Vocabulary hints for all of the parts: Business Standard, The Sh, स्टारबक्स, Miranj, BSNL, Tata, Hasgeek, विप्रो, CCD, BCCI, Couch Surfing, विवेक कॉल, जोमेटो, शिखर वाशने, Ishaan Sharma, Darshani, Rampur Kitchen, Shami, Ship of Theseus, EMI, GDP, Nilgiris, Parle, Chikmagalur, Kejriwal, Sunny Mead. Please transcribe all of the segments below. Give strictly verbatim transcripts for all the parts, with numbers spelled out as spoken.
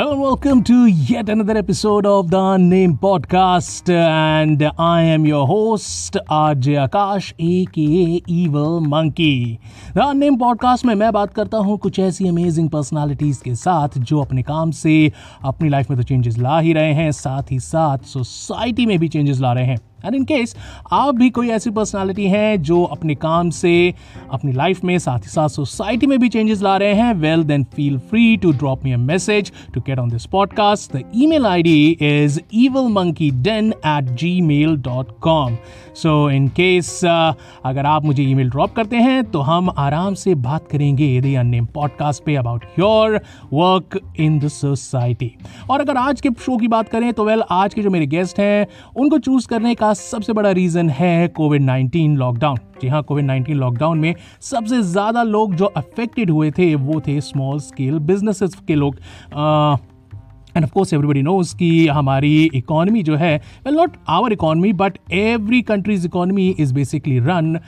Hello and welcome to yet another episode of The Unnamed Podcast, and I am your host R J Akash A K A Evil Monkey। The Unnamed Podcast में मैं बात करता हूँ कुछ ऐसी amazing personalities के साथ जो अपने काम से अपनी लाइफ में तो चेंजेस ला ही रहे हैं, साथ ही साथ सोसाइटी में भी चेंजेस ला रहे हैं। एंड इन केस आप भी कोई ऐसी पर्सनालिटी हैं जो अपने काम से अपनी लाइफ में साथ ही साथ सोसाइटी में भी चेंजेस ला रहे हैं, well then feel free to drop me a message to get on this podcast. The email ID is evilmonkeyden at gmail dot com। So in case अगर आप मुझे ईमेल ड्रॉप करते हैं तो हम आराम से बात करेंगे द अननेम्ड पॉडकास्ट पे about your work in the society. और अगर आज के शो की बात करें तो वेल आज के जो मेरे गेस्ट हैं उनको चूज करने का सबसे बड़ा रीजन है कोविड नाइनटीन लॉकडाउन। जी हाँ, कोविड नाइनटीन लॉकडाउन में सबसे ज्यादा लोग जो अफेक्टेड हुए थे वो थे स्मॉल स्केल बिजनेसेस के लोग। Uh, and of course everybody knows कि हमारी इकॉनमी जो है, well not our economy but every country's economy is basically run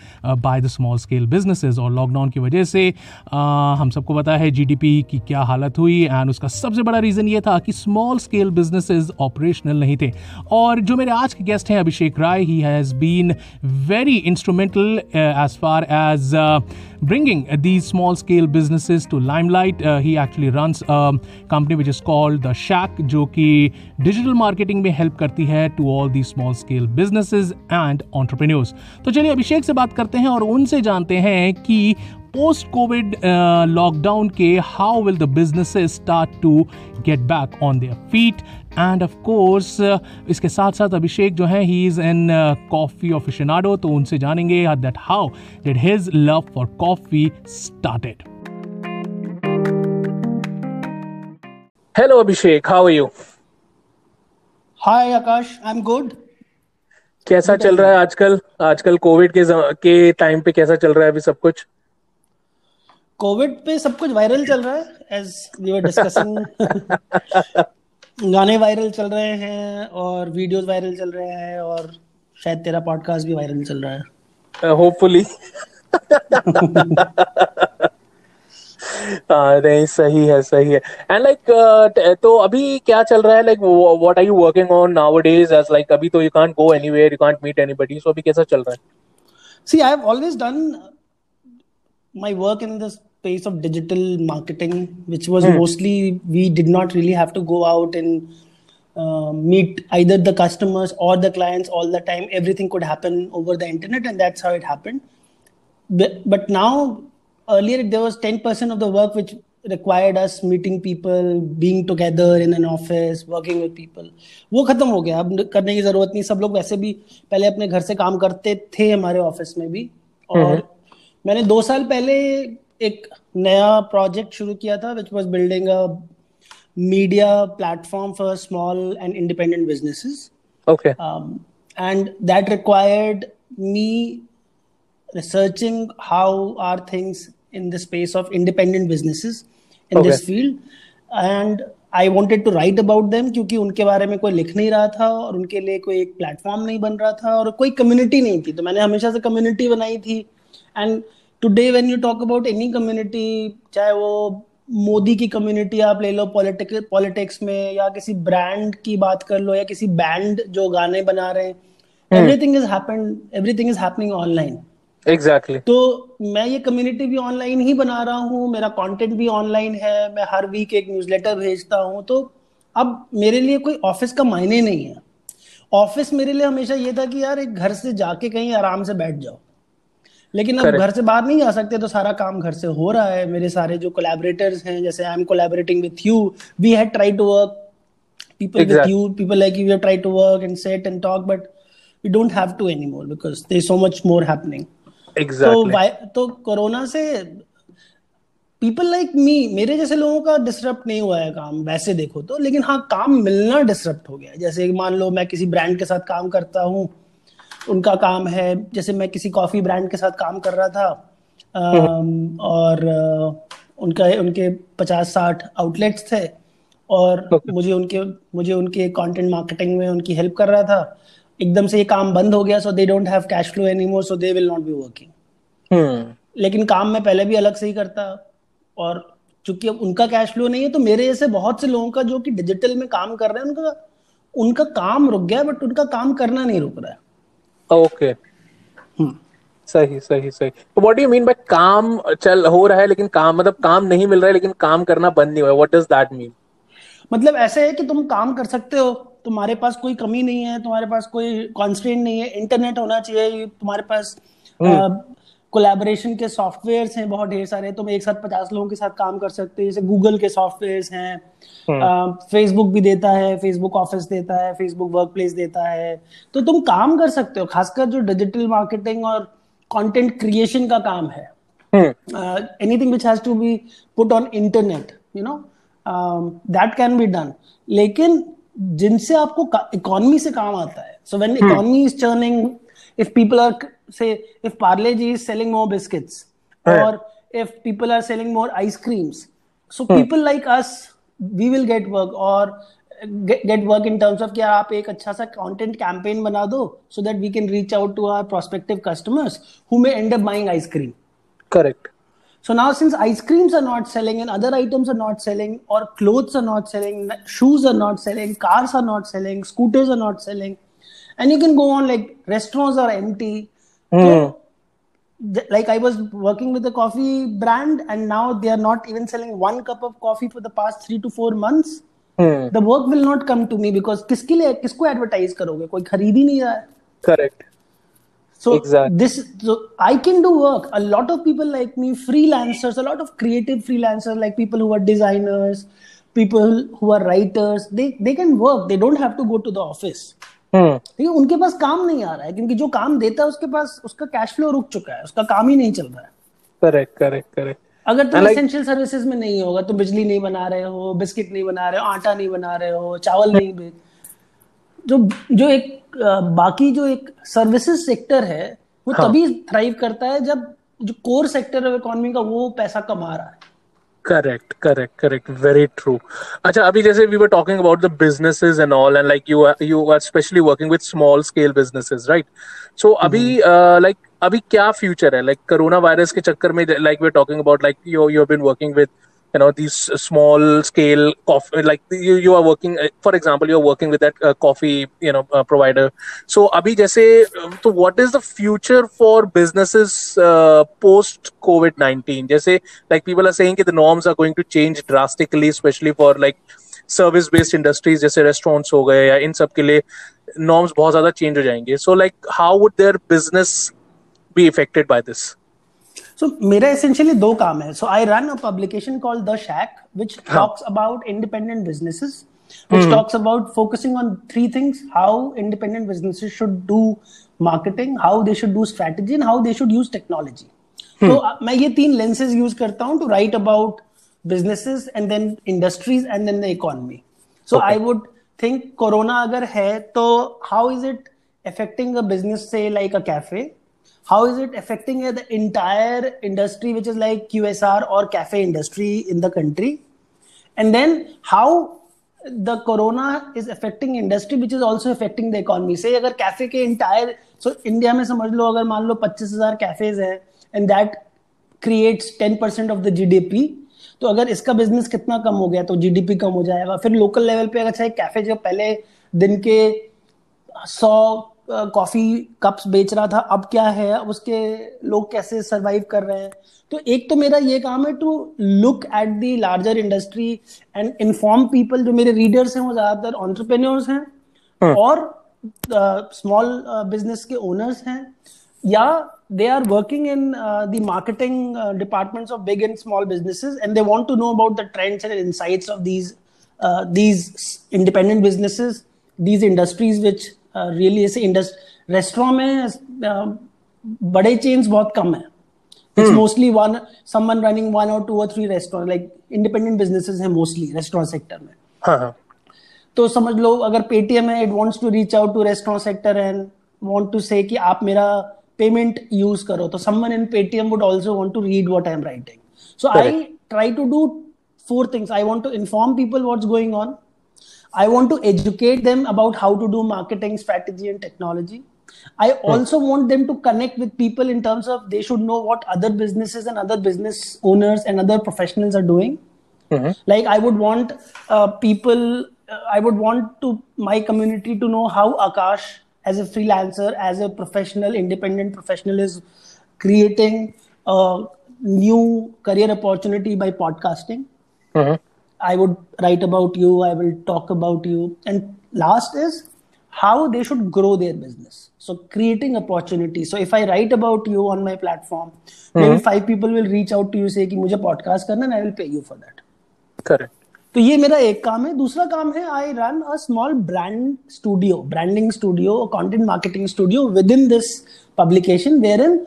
by the small scale businesses. और लॉकडाउन की वजह से uh, हम सबको पता है जीडीपी की क्या हालत हुई, एंड उसका सबसे बड़ा रीज़न ये था कि स्मॉल स्केल बिजनेसेस ऑपरेशनल नहीं थे। और जो मेरे आज के गेस्ट हैं Abhishek Rai, he has been very instrumental as far as bringing these small scale businesses to limelight. He actually runs company which is called the श, जो कि डिजिटल मार्केटिंग में हेल्प करती है to all the small scale businesses and entrepreneurs. तो चलिए अभिषेक से बात करते हैं और उनसे जानते हैं कि पोस्ट कोविड लॉकडाउन के how will the businesses start to get back on their feet. And of course इसके साथ साथ अभिषेक जो है ही इज़ एन कॉफ़ी ऑफिशनाडो, तो उनसे जानेंगे that how did his love for coffee started. Hello Abhishek, how are you? Hi Akash, I'm good. कैसा चल रहा है आजकल आजकल कोविड के के टाइम पे? कैसा चल रहा है अभी सब कुछ? कोविड पे सब कुछ वायरल चल रहा है, as we were discussing। गाने वायरल चल रहे हैं और वीडियोस वायरल चल रहे हैं और शायद तेरा पॉडकास्ट भी वायरल चल रहा है, होपफुली। नहीं, सही है सही है। एंड लाइक तो अभी क्या चल रहा है, like what are you working on nowadays? As like अभी तो you can't go anywhere, you can't meet anybody, so अभी कैसा चल रहा है? See I have always done my work in the space of digital marketing which was mostly we did not really have to go out and meet either the customers और the clients all the time. Everything could happen over the internet and that's how it happened. But now earlier there was ten percent of the work which required us meeting people, being together in an office, working with people. वो खत्म हो गया, अब करने की जरूरत नहीं। सब लोग वैसे भी पहले अपने घर से काम करते थे, हमारे ऑफिस में भी। और मैंने दो साल पहले एक नया प्रोजेक्ट शुरू किया था which was building a media platform for small and independent businesses. Okay. Um, and that required me researching how are things in the space of independent businesses in okay. this field, and I wanted to write about them क्योंकि उनके बारे में कोई लिख नहीं रहा था और उनके लिए कोई एक प्लेटफॉर्म नहीं बन रहा था और कोई कम्युनिटी नहीं थी। तो मैंने हमेशा से कम्युनिटी बनाई थी, and today when you talk about any community, चाहे वो मोदी की कम्युनिटी आप ले लो पॉलिटिकल पॉलिटिक्स में, या किसी ब्रांड की बात कर लो, या किसी बैंड जो गाने बना रहे हैं, everything has happened, everything is happening online. Exactly. तो मैं ये कम्युनिटी भी ऑनलाइन ही बना रहा हूँ, मेरा कंटेंट भी ऑनलाइन है, मैं हर वीक एक न्यूज़लेटर भेजता हूँ। तो अब मेरे लिए कोई ऑफिस का मायने नहीं है। ऑफिस मेरे लिए हमेशा ये था कि यार एक घर से जाके कहीं आराम से बैठ जाओ, लेकिन अब घर से बाहर नहीं जा सकते, तो सारा काम घर से हो रहा है। मेरे सारे जो कोलैबोरेटर्स हैं, जैसे I am collaborating with you, we had tried to work people with you, people like you have tried to work and set and talk, but we don't have to anymore because there is so much more happening. Exactly. तो corona से people like me, मेरे जैसे लोगों का disrupt नहीं हुआ है काम वैसे देखो तो, लेकिन हाँ काम मिलना डिसरप्ट हो गया। जैसे मान लो मैं किसी ब्रांड के साथ काम करता हूँ, उनका काम है, जैसे मैं किसी कॉफी ब्रांड के साथ काम कर रहा था और उनका उनके पचास साठ आउटलेट्स थे और मुझे उनके मुझे उनके कंटेंट मार्केटिंग में उनकी हेल्प कर रहा था। एकदम से ये काम बंद हो गया, so they don't have cash flow anymore, so they will not be working. लेकिन काम मैं पहले भी अलग से ही करता और चूंकि अब उनका कैश फ्लो नहीं है, तो मेरे जैसे बहुत से लोगों का जो कि डिजिटल में काम कर रहे हैं, उनका उनका काम रुक गया, बट उनका काम करना नहीं रुक रहा है. ओके, सही सही सही. तो what do you mean by काम चल हो रहा है लेकिन काम मतलब काम नहीं मिल रहा है, लेकिन काम करना बंद नहीं हुआ. What does that mean? मतलब ऐसे है कि तुम काम कर सकते हो, तुम्हारे पास कोई कमी नहीं है, तुम्हारे पास कोई कॉन्स्ट्रेंट नहीं है, इंटरनेट होना चाहिए, तुम्हारे पास कोलैबोरेशन के सॉफ्टवेयर्स हैं बहुत ढेर सारे, तुम एक साथ पचास लोगों के साथ काम कर सकते हो. जैसे गूगल के सॉफ्टवेयर्स हैं, फेसबुक भी देता है, फेसबुक ऑफिस देता है, फेसबुक वर्कप्लेस देता है, तो तुम काम कर सकते हो. खासकर जो डिजिटल मार्केटिंग और कंटेंट क्रिएशन का काम है, anything which has to be put on internet, you know, that can be done. लेकिन जिनसे आपको इकोनॉमी से काम आता है, so when economy is turning, if people are say if Parle ji is selling more biscuits, yeah, or if people are selling more ice creams, so hmm. people like us, we will get work, or get, get work in terms of कि आप एक अच्छा सा content campaign बना दो, so that we can reach out to our prospective customers who may end up buying ice cream. Correct. So now since ice creams are not selling and other items are not selling, or clothes are not selling, shoes are not selling, cars are not selling, scooters are not selling, and you can go on, like restaurants are empty. Mm. So, th- like I was working with a coffee brand, and now they are not even selling one cup of coffee for the past three to four months. Mm. The work will not come to me because किसके लिए किसको advertise करोगे? कोई खरीद ही नहीं रहा है. Correct. So exactly. this, so I can do work. A lot of people like me, freelancers, a lot of creative freelancers, like people who are designers, people who are writers, they they can work. They don't have to go to the office. Hmm. उनके पास काम नहीं आ रहा है क्योंकि जो काम देता है उसके पास उसका कैश फ्लो रुक चुका है, उसका काम ही नहीं चल रहा है. Correct correct correct. अगर तुम एसेंशियल सर्विसेज में नहीं होगा, तुम बिजली नहीं बना रहे हो, बिस्किट नहीं बना रहे हो, आटा नहीं बना रहे हो, चावल नहीं बेच, जो जो एक बाकी जो एक सर्विसेज सेक्टर है वो हाँ. तभी थ्राइव करता है जब जो कोर सेक्टर है इकोनॉमी का वो पैसा कमा रहा है. Correct, correct, correct. Very true. अच्छा, अभी जैसे we were talking about the businesses and all, and like you are, you are especially working with small scale businesses, right? So mm-hmm. अभी uh, like अभी क्या future है? Like corona virus के चक्कर में, like we're talking about, like you you have been working with, you know, these small scale coffee, like you you are working, for example, you are working with that uh, coffee, you know, uh, provider. So अभी जैसे, तो what is the future for businesses uh, post COVID nineteen? जैसे like people are saying that the norms are going to change drastically, especially for like service based industries, जैसे restaurants हो गए या इन सब के लिए norms बहुत ज़्यादा change हो जाएंगे. So like how would their business be affected by this? So, मेरा essentially दो काम है. So, I run a publication called The Sh, which talks about independent businesses, which mm. talks about focusing on three things: how independent businesses should do marketing, how they should do strategy, and how they should use technology. Mm. So, मैं ये तीन lenses use करता हूँ to write about businesses and then industries and then the economy. So, okay. I would think corona अगर है तो how is it affecting a business, say like a cafe? How is it affecting the entire industry, which is like Q S R or cafe industry in the country? And then how the corona is affecting industry, which is also affecting the economy. Say, अगर cafe के entire, so India में समझ लो, अगर मान लो पच्चीस हज़ार cafes हैं, and that creates ten percent of the G D P. तो अगर इसका business कितना कम हो गया, तो G D P कम हो जाएगा. फिर local level पे अगर चाहे cafe जो पहले दिन के सौ कॉफी कप्स बेच रहा था, अब क्या है, अब उसके लोग कैसे सरवाइव कर रहे हैं. तो एक तो मेरा ये काम है to look at the larger industry and inform people. जो मेरे रीडर्स हैं वो ज्यादातर एंटरप्रेन्योर्स हैं और स्मॉल बिजनेस के ओनर्स हैं, या they are working in the marketing departments of big and small businesses, and they want to know about the trends and insights of these these independent businesses, these industries which really ऐसे industry. Restaurant में बड़े chains बहुत कम है, it's mostly one someone running one और two और three restaurant, like independent businesses हैं mostly restaurant sector में. हाँ, तो समझ लो अगर पेटीएम है, it wants to reach out to restaurant sector and want to say कि आप मेरा पेमेंट यूज करो, तो someone in Paytm would also want to read what I am writing. So I try to do four things. I want to inform people what's going on. I want to educate them about how to do marketing strategy and technology. I also hmm. want them to connect with people in terms of they should know what other businesses and other business owners and other professionals are doing. Mm-hmm. Like I would want uh, people, uh, I would want to my community to know how Akash as a freelancer, as a professional, independent professional is creating a new career opportunity by podcasting. Mm-hmm. I would write about you, I will talk about you. And last is how they should grow their business. So creating opportunities. So if I write about you on my platform, mm-hmm. maybe five people will reach out to you, say कि मुझे podcast करना and I will pay you for that. Correct. तो ये मेरा एक काम है. दूसरा काम है I run a small brand studio, branding studio, content marketing studio within this publication wherein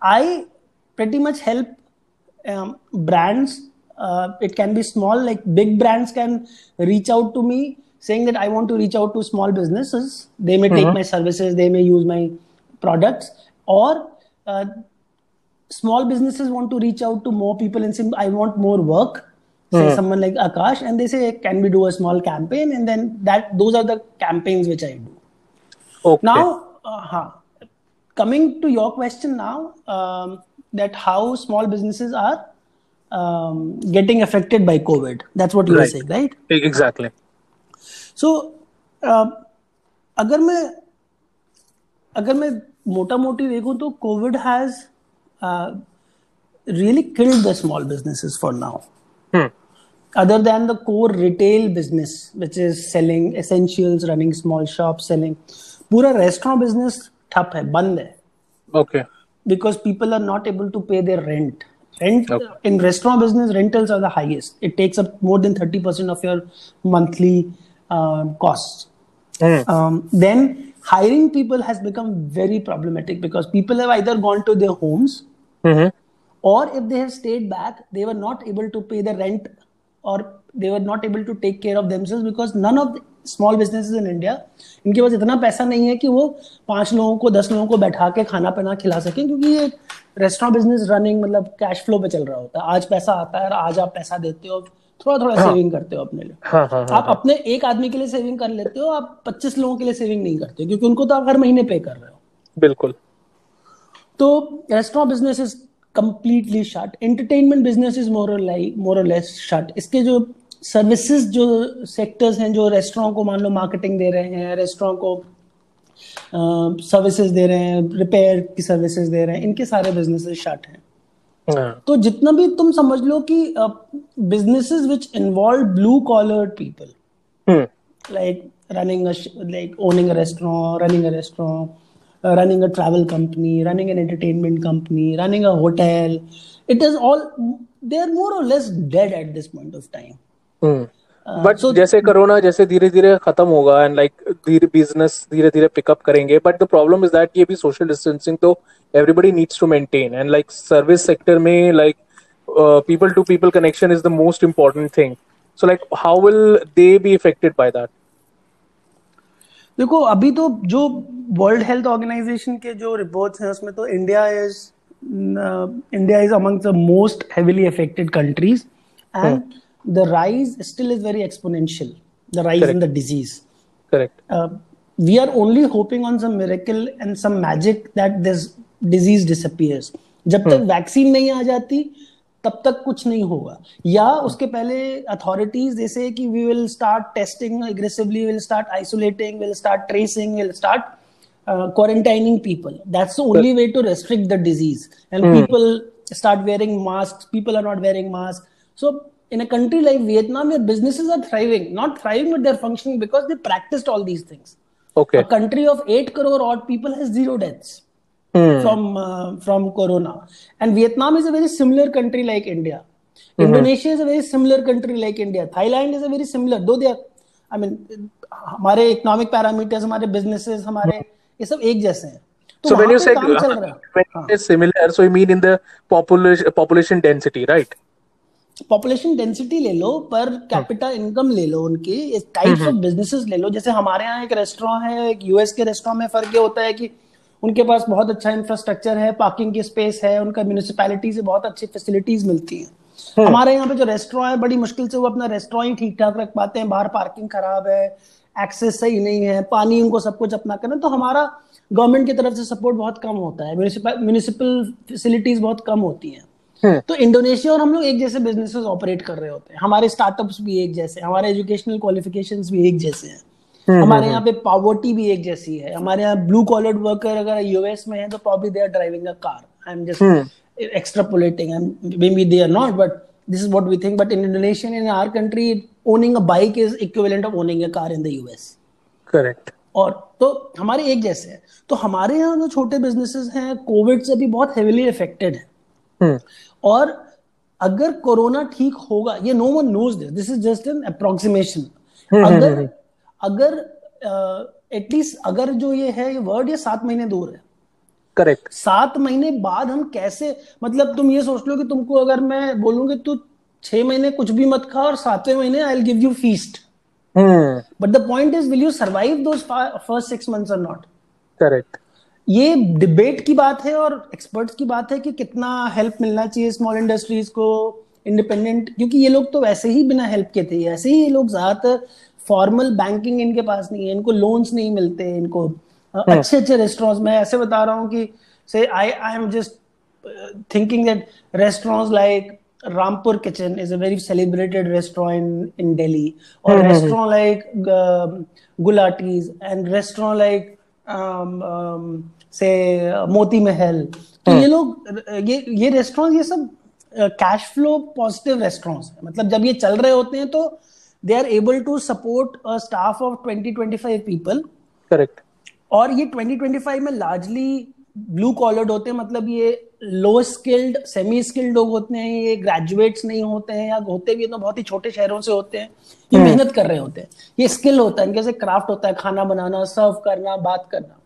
I pretty much help um, brands. Uh, it can be small, like big brands can reach out to me saying that I want to reach out to small businesses. They may mm-hmm. take my services, they may use my products, or uh, small businesses want to reach out to more people and say, I want more work. Mm-hmm. Say someone like Akash, and they say, can we do a small campaign? And then that those are the campaigns which I do. Okay. Now, uh-huh. coming to your question now, um, that how small businesses are Um, getting affected by COVID. That's what you right. were saying, right? Exactly. So, uh, अगर मैं अगर मैं मोटा मोटी देखूँ तो COVID has uh, really killed the small businesses for now. Hmm. Other than the core retail business, which is selling essentials, running small shops, selling, पूरा restaurant business ठप है, बंद है. Okay. Because people are not able to pay their rent. Rent okay. in restaurant business, rentals are the highest. It takes up more than thirty percent of your monthly uh, costs. Mm. Um, then hiring people has become very problematic because people have either gone to their homes mm-hmm. or if they have stayed back, they were not able to pay the rent or they were not able to take care of themselves because none of the small businesses in India, इनके पास इतना पैसा नहीं है कि वो पांच लोगों को, दस लोगों को बैठा के खाना पीना खिला सकें क्योंकि ये रेस्टोरेंट बिजनेस रनिंग मतलब कैश फ्लो पे चल रहा होता है. आज पैसा आता है, आज आप पैसा देते हो, थोड़ा थोड़ा हाँ, सेविंग करते हो अपने लिए. हाँ, हाँ, आप अपने एक आदमी के लिए सेविंग कर लेते हो, आप पच्चीस लोगों के लिए सेविंग नहीं करते हो क्योंकि उनको तो आप हर महीने पे कर रहे हो. बिल्कुल. तो restaurant business is completely shut. Entertainment business is more more और लेस शट. इसके जो सर्विसेज जो सेक्टर्स हैं, जो रेस्टोरेंट को मान लो मार्केटिंग दे रहे हैं, रेस्टोरेंट को सर्विसेज uh, दे रहे हैं, रिपेयर की सर्विसेज दे रहे हैं, इनके सारे बिजनेसेस शट हैं. yeah. तो जितना भी तुम समझ लो कि businesses which involve blue collar people like running like owning a restaurant, running a restaurant, running a travel company, running an entertainment company, running a hotel, it is all they are more और less dead at this point of time. But जैसे corona जैसे धीरे धीरे खत्म होगा and like business धीरे धीरे pick up करेंगे, but the problem is that ये भी सोशल डिस्टेंसिंग तो everybody needs to maintain and like service sector में like people to people connection is the most important thing. So like how will they be affected by that? देखो अभी तो जो world health organisation के जो reports हैं उसमें तो India is India is among the most heavily affected countries and the rise still is very exponential, the rise correct. in the disease. Correct. Uh, we are only hoping on some miracle and some magic that this disease disappears. जब hmm. तक vaccine नहीं आ जाती तब तक कुछ नहीं होगा, या hmm. उसके पहले अथॉरिटीज जैसे कि we will start testing aggressively, we will start isolating, we will start tracing, we will start uh, quarantining people. That's the only way to restrict the disease. And hmm. people start wearing masks, people are not wearing masks. So in a country like Vietnam, where businesses are thriving, not thriving, but they're functioning because they practiced all these things. Okay. A country of eight crore odd people has zero deaths mm. from uh, from corona. And Vietnam is a very similar country like India. Mm-hmm. Indonesia is a very similar country like India. Thailand is a very similar, though they are, I mean, our economic parameters, our businesses, our, ये सब एक जैसे हैं. So when you say similar, so you mean in the population population density, right? Population density ले लो, per capita income ले लो, उनके types of businesses ले लो. जैसे हमारे यहाँ एक रेस्टोरेंट है, एक यूएस के रेस्टोरेंट में फर्क ये होता है कि उनके पास बहुत अच्छा इंफ्रास्ट्रक्चर है, पार्किंग की स्पेस है, उनका म्यूनिसिपैलिटी से बहुत अच्छी फैसिलिटीज मिलती हैं. हमारे यहाँ पे जो रेस्टोरेंट है बड़ी मुश्किल से वो अपना रेस्टोरेंट ही ठीक ठाक रख पाते हैं, बाहर पार्किंग खराब है, एक्सेस सही नहीं है, पानी, उनको सब कुछ अपना करना. तो हमारा गवर्नमेंट की तरफ से सपोर्ट बहुत कम होता है, म्यूनिसिपल फैसिलिटीज बहुत कम होती हैं. तो इंडोनेशिया और हम लोग एक जैसे बिजनेसेस ऑपरेट कर रहे होते हैं, हमारे स्टार्टअप्स भी एक जैसे, हमारे एजुकेशनल क्वालिफिकेशंस भी एक जैसे हैं, हमारे यहाँ पे पॉवर्टी भी एक जैसी है, हमारे यहाँ ब्लू कॉलर वर्कर अगर यूएस में है तो probably they are driving a car, I am just extrapolating, maybe they are not but this is what we think, but in Indonesia in our country owning a bike is equivalent of owning a car in the US. Correct. और तो हमारे एक जैसे हैं, तो हमारे यहाँ जो छोटे बिजनेसेस हैं कोविड से भी बहुत हेविली अफेक्टेड है. Hmm. और अगर कोरोना ठीक होगा, ये no one knows this, this is just an approximation. अगर अगर एटलीस्ट uh, अगर जो ये है ये वर्ड ये सात महीने दूर है. करेक्ट. सात महीने बाद हम कैसे, मतलब तुम ये सोच लो कि तुमको अगर मैं बोलूँ कि तू छह महीने कुछ भी मत खा और सातवें महीने I will give you feast, but the point is will you survive those first six months और नॉट. करेक्ट. ये डिबेट की बात है और एक्सपर्ट्स की बात है कि कितना हेल्प मिलना चाहिए स्मॉल इंडस्ट्रीज को, इंडिपेंडेंट, क्योंकि ये लोग तो वैसे ही बिना हेल्प के थे, ऐसे ही ये लोग ज्यादातर फॉर्मल बैंकिंग इनके पास नहीं है, इनको लोन्स नहीं मिलते, इनको अच्छे अच्छे रेस्टोरेंट्स, मैं ऐसे बता रहा हूँ कि say I I am just thinking that restaurants like Rampur kitchen is a very celebrated restaurant in Delhi, और restaurant like Gulati's and restaurant like say Moti महल, तो ये लोग ये ये रेस्टोरेंट ये सब कैश फ्लो पॉजिटिव रेस्टोरेंट्स हैं, मतलब जब ये चल रहे होते हैं तो they are able to support a staff of twenty to twenty five people. Correct. और ये ट्वेंटी टू ट्वेंटी फाइव में लार्जली ब्लू कॉलर्ड होते हैं, मतलब ये लो स्किल्ड सेमी स्किल्ड लोग होते हैं, ये ग्रेजुएट्स नहीं होते हैं या होते भी तो बहुत ही छोटे शहरों से होते हैं, ये मेहनत कर रहे होते हैं, ये स्किल होता है इनके से, क्राफ्ट होता है, खाना बनाना, सर्व करना, बात करना.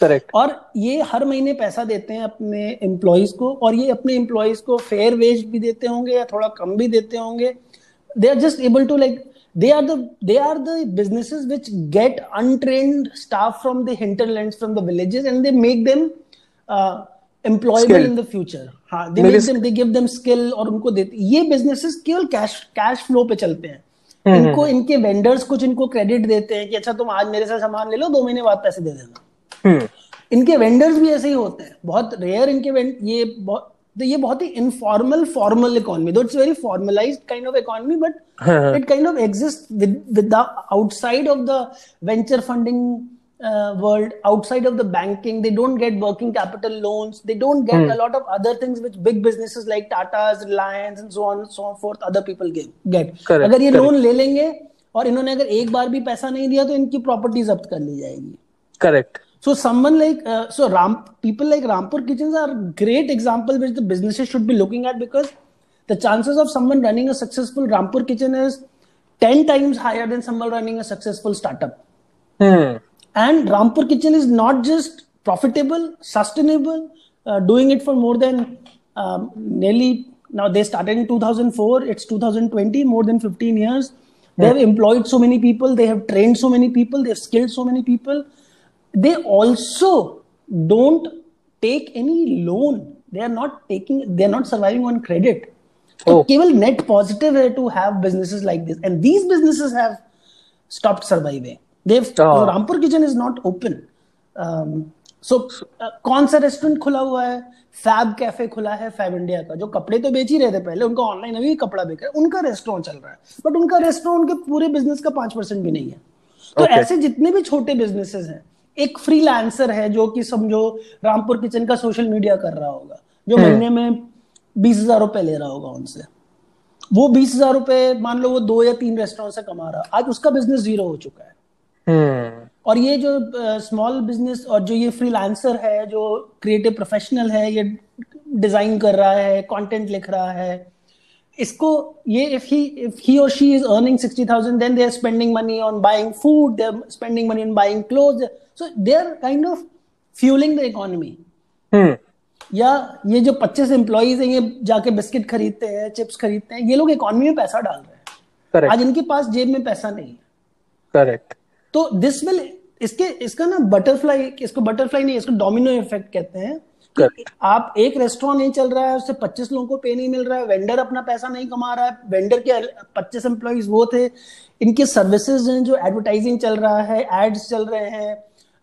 करेक्ट. और ये हर महीने पैसा देते हैं अपने एम्प्लॉयज को, और ये अपने एम्प्लॉयज को फेयर वेज भी देते होंगे या थोड़ा कम भी देते होंगे. They are just able to like they are the they are the businesses which get untrained staff from the hinterlands, from the villages, and they make them employable in the future. हाँ, they make them, they give them skill और उनको देते. ये businesses केवल cash cash flow पे चलते हैं. इनको इनके vendors कुछ इनको credit देते हैं कि अच्छा तुम आज मेरे से सामान ले लो, दो महीने बाद पैसे दे देना. इनके vendors भी ऐसे ही होते हैं, बहुत rare इनके ये बहुत ये बहुत ही informal formal economy, though it's very formalized kind of economy, but it kind of exists with with the outside of the venture funding Uh, world, outside of the banking. They don't get working capital loans, they don't get mm. a lot of other things which big businesses like Tata's, Reliance and so on and so forth other people get. Correct. अगर ये loan ले लेंगे और इन्होंने अगर एक बार भी पैसा नहीं दिया तो इनकी प्रॉपर्टी जब्त कर ली जाएगी. Correct. So someone like uh, so Ram people like Rampur Kitchens are great example which the businesses should be looking at, because the chances of someone running a successful Rampur Kitchen is ten times higher than someone running a successful startup. Hmm. And Rampur Kitchen is not just profitable, sustainable, uh, doing it for more than um, nearly, now they started in two thousand four, it's two thousand twenty, more than fifteen years. They have employed so many people, they have trained so many people, they have skilled so many people. They also don't take any loan. They are not taking, they are not surviving on credit. So, केवल net positive है to have businesses like this. And these businesses have stopped surviving. They've oh. Rampur Kitchen is not open. Um, so, uh, कौन सा restaurant खुला हुआ है? Fab cafe खुला है, fab India का, जो कपड़े तो बेच ही रहे थे पहले, उनका ऑनलाइन अभी कपड़ा बेच रहे, उनका रेस्टोरेंट चल रहा है, बट उनका रेस्टोरेंट के पूरे बिजनेस का पांच परसेंट भी नहीं है. तो okay. ऐसे जितने भी छोटे बिजनेसेस हैं, एक फ्रीलांसर है जो कि समझो रामपुर किचन का सोशल मीडिया कर रहा होगा, जो hmm. महीने में बीस हजार रुपए ले रहा होगा उनसे, वो बीस हजार रुपए मान लो वो दो या तीन रेस्टोरेंट से कमा रहा, आज उसका बिजनेस जीरो हो चुका है. Hmm. और ये जो स्मॉल uh, बिजनेस और जो ये फ्रीलांसर है, जो क्रिएटिव प्रोफेशनल है, ये डिजाइन कर रहा है, कंटेंट लिख रहा है, इसको ये इफ ही इफ ही और she is earning sixty thousand, then they are spending money on buying food, they are spending money on buying cloth, so they are kind of fueling the economy. या ये जो पच्चीस employees हैं, ये जाके biscuit खरीदते हैं, चिप्स खरीदते हैं, ये लोग इकोनॉमी में पैसा डाल रहे हैं. Correct. आज इनके पास जेब में पैसा नहीं है. करेक्ट. तो दिस विल इसके इसका ना बटरफ्लाई इसको बटरफ्लाई नहीं इसको डोमिनो इफेक्ट कहते हैं. आप एक रेस्टोरेंट नहीं चल रहा है, उससे पच्चीस लोगों को पे नहीं मिल रहा है, वेंडर अपना पैसा नहीं कमा रहा है, वेंडर के पच्चीस एम्प्लॉइज वो थे, इनके सर्विसेज हैं, जो एडवर्टाइजिंग चल रहा है, एड्स चल रहे हैं,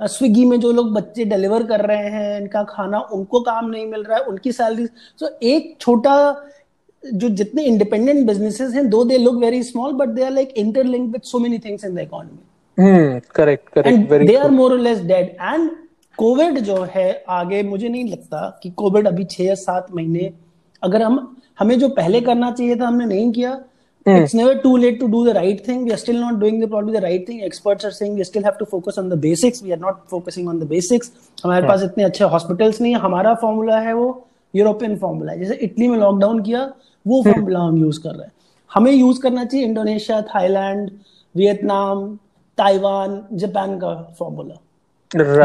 स्विगी में जो लोग बच्चे डिलीवर कर रहे हैं इनका खाना, उनको काम नहीं मिल रहा है, उनकी सैलरी। सो एक छोटा जो जितने इंडिपेंडेंट बिजनेसेस हैं, though they look very small but they are like interlinked with so many things in the economy. Hmm, correct correct, very, they are more और लेस डेड। एंड कोविड जो है आगे, मुझे नहीं लगता कि कोविड अभी छह या सात महीने, अगर हम हमें जो पहले करना चाहिए था हमने नहीं किया। It's never too late to do the right thing. We are still not doing the probably the right thing. Experts are saying we still have to focus on the basics. We are not focusing on the basics. हमारे पास इतने अच्छे hospitals नहीं है। हमारा formula है वो European formula है, जैसे इटली में लॉकडाउन किया वो फॉर्मूला हम यूज कर रहे हैं। हमें यूज करना चाहिए Indonesia, Thailand, Vietnam, Taiwan, Japan का फॉर्मूला,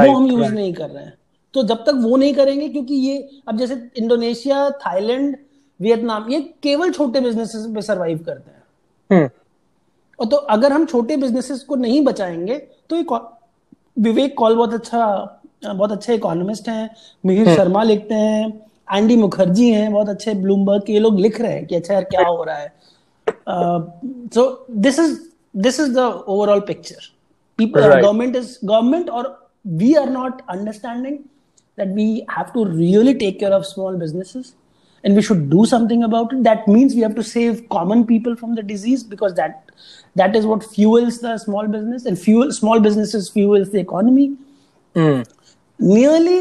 वो हम यूज नहीं कर रहे हैं। तो जब तक वो नहीं करेंगे, क्योंकि ये अब जैसे इंडोनेशिया, थाईलैंड, वियतनाम, ये केवल छोटे बिजनेसेस पे सरवाइव करते हैं। और तो अगर हम छोटे बिजनेसेस को नहीं बचाएंगे तो ये विवेक कॉल बहुत अच्छा बहुत अच्छे इकोनॉमिस्ट हैं, मिहिर शर्मा लिखते हैं, एंडी मुखर्जी हैं बहुत अच्छे ब्लूमबर्ग के, ये लोग लिख रहे हैं कि अच्छा यार क्या हो रहा है। So this is this is the overall picture. People, government is government और we are not understanding that we have to really take care of small businesses and we should do something about it. That means we have to save common people from the disease, because that that is what fuels the small business, and fuel small businesses fuels the economy. Mm. Nearly,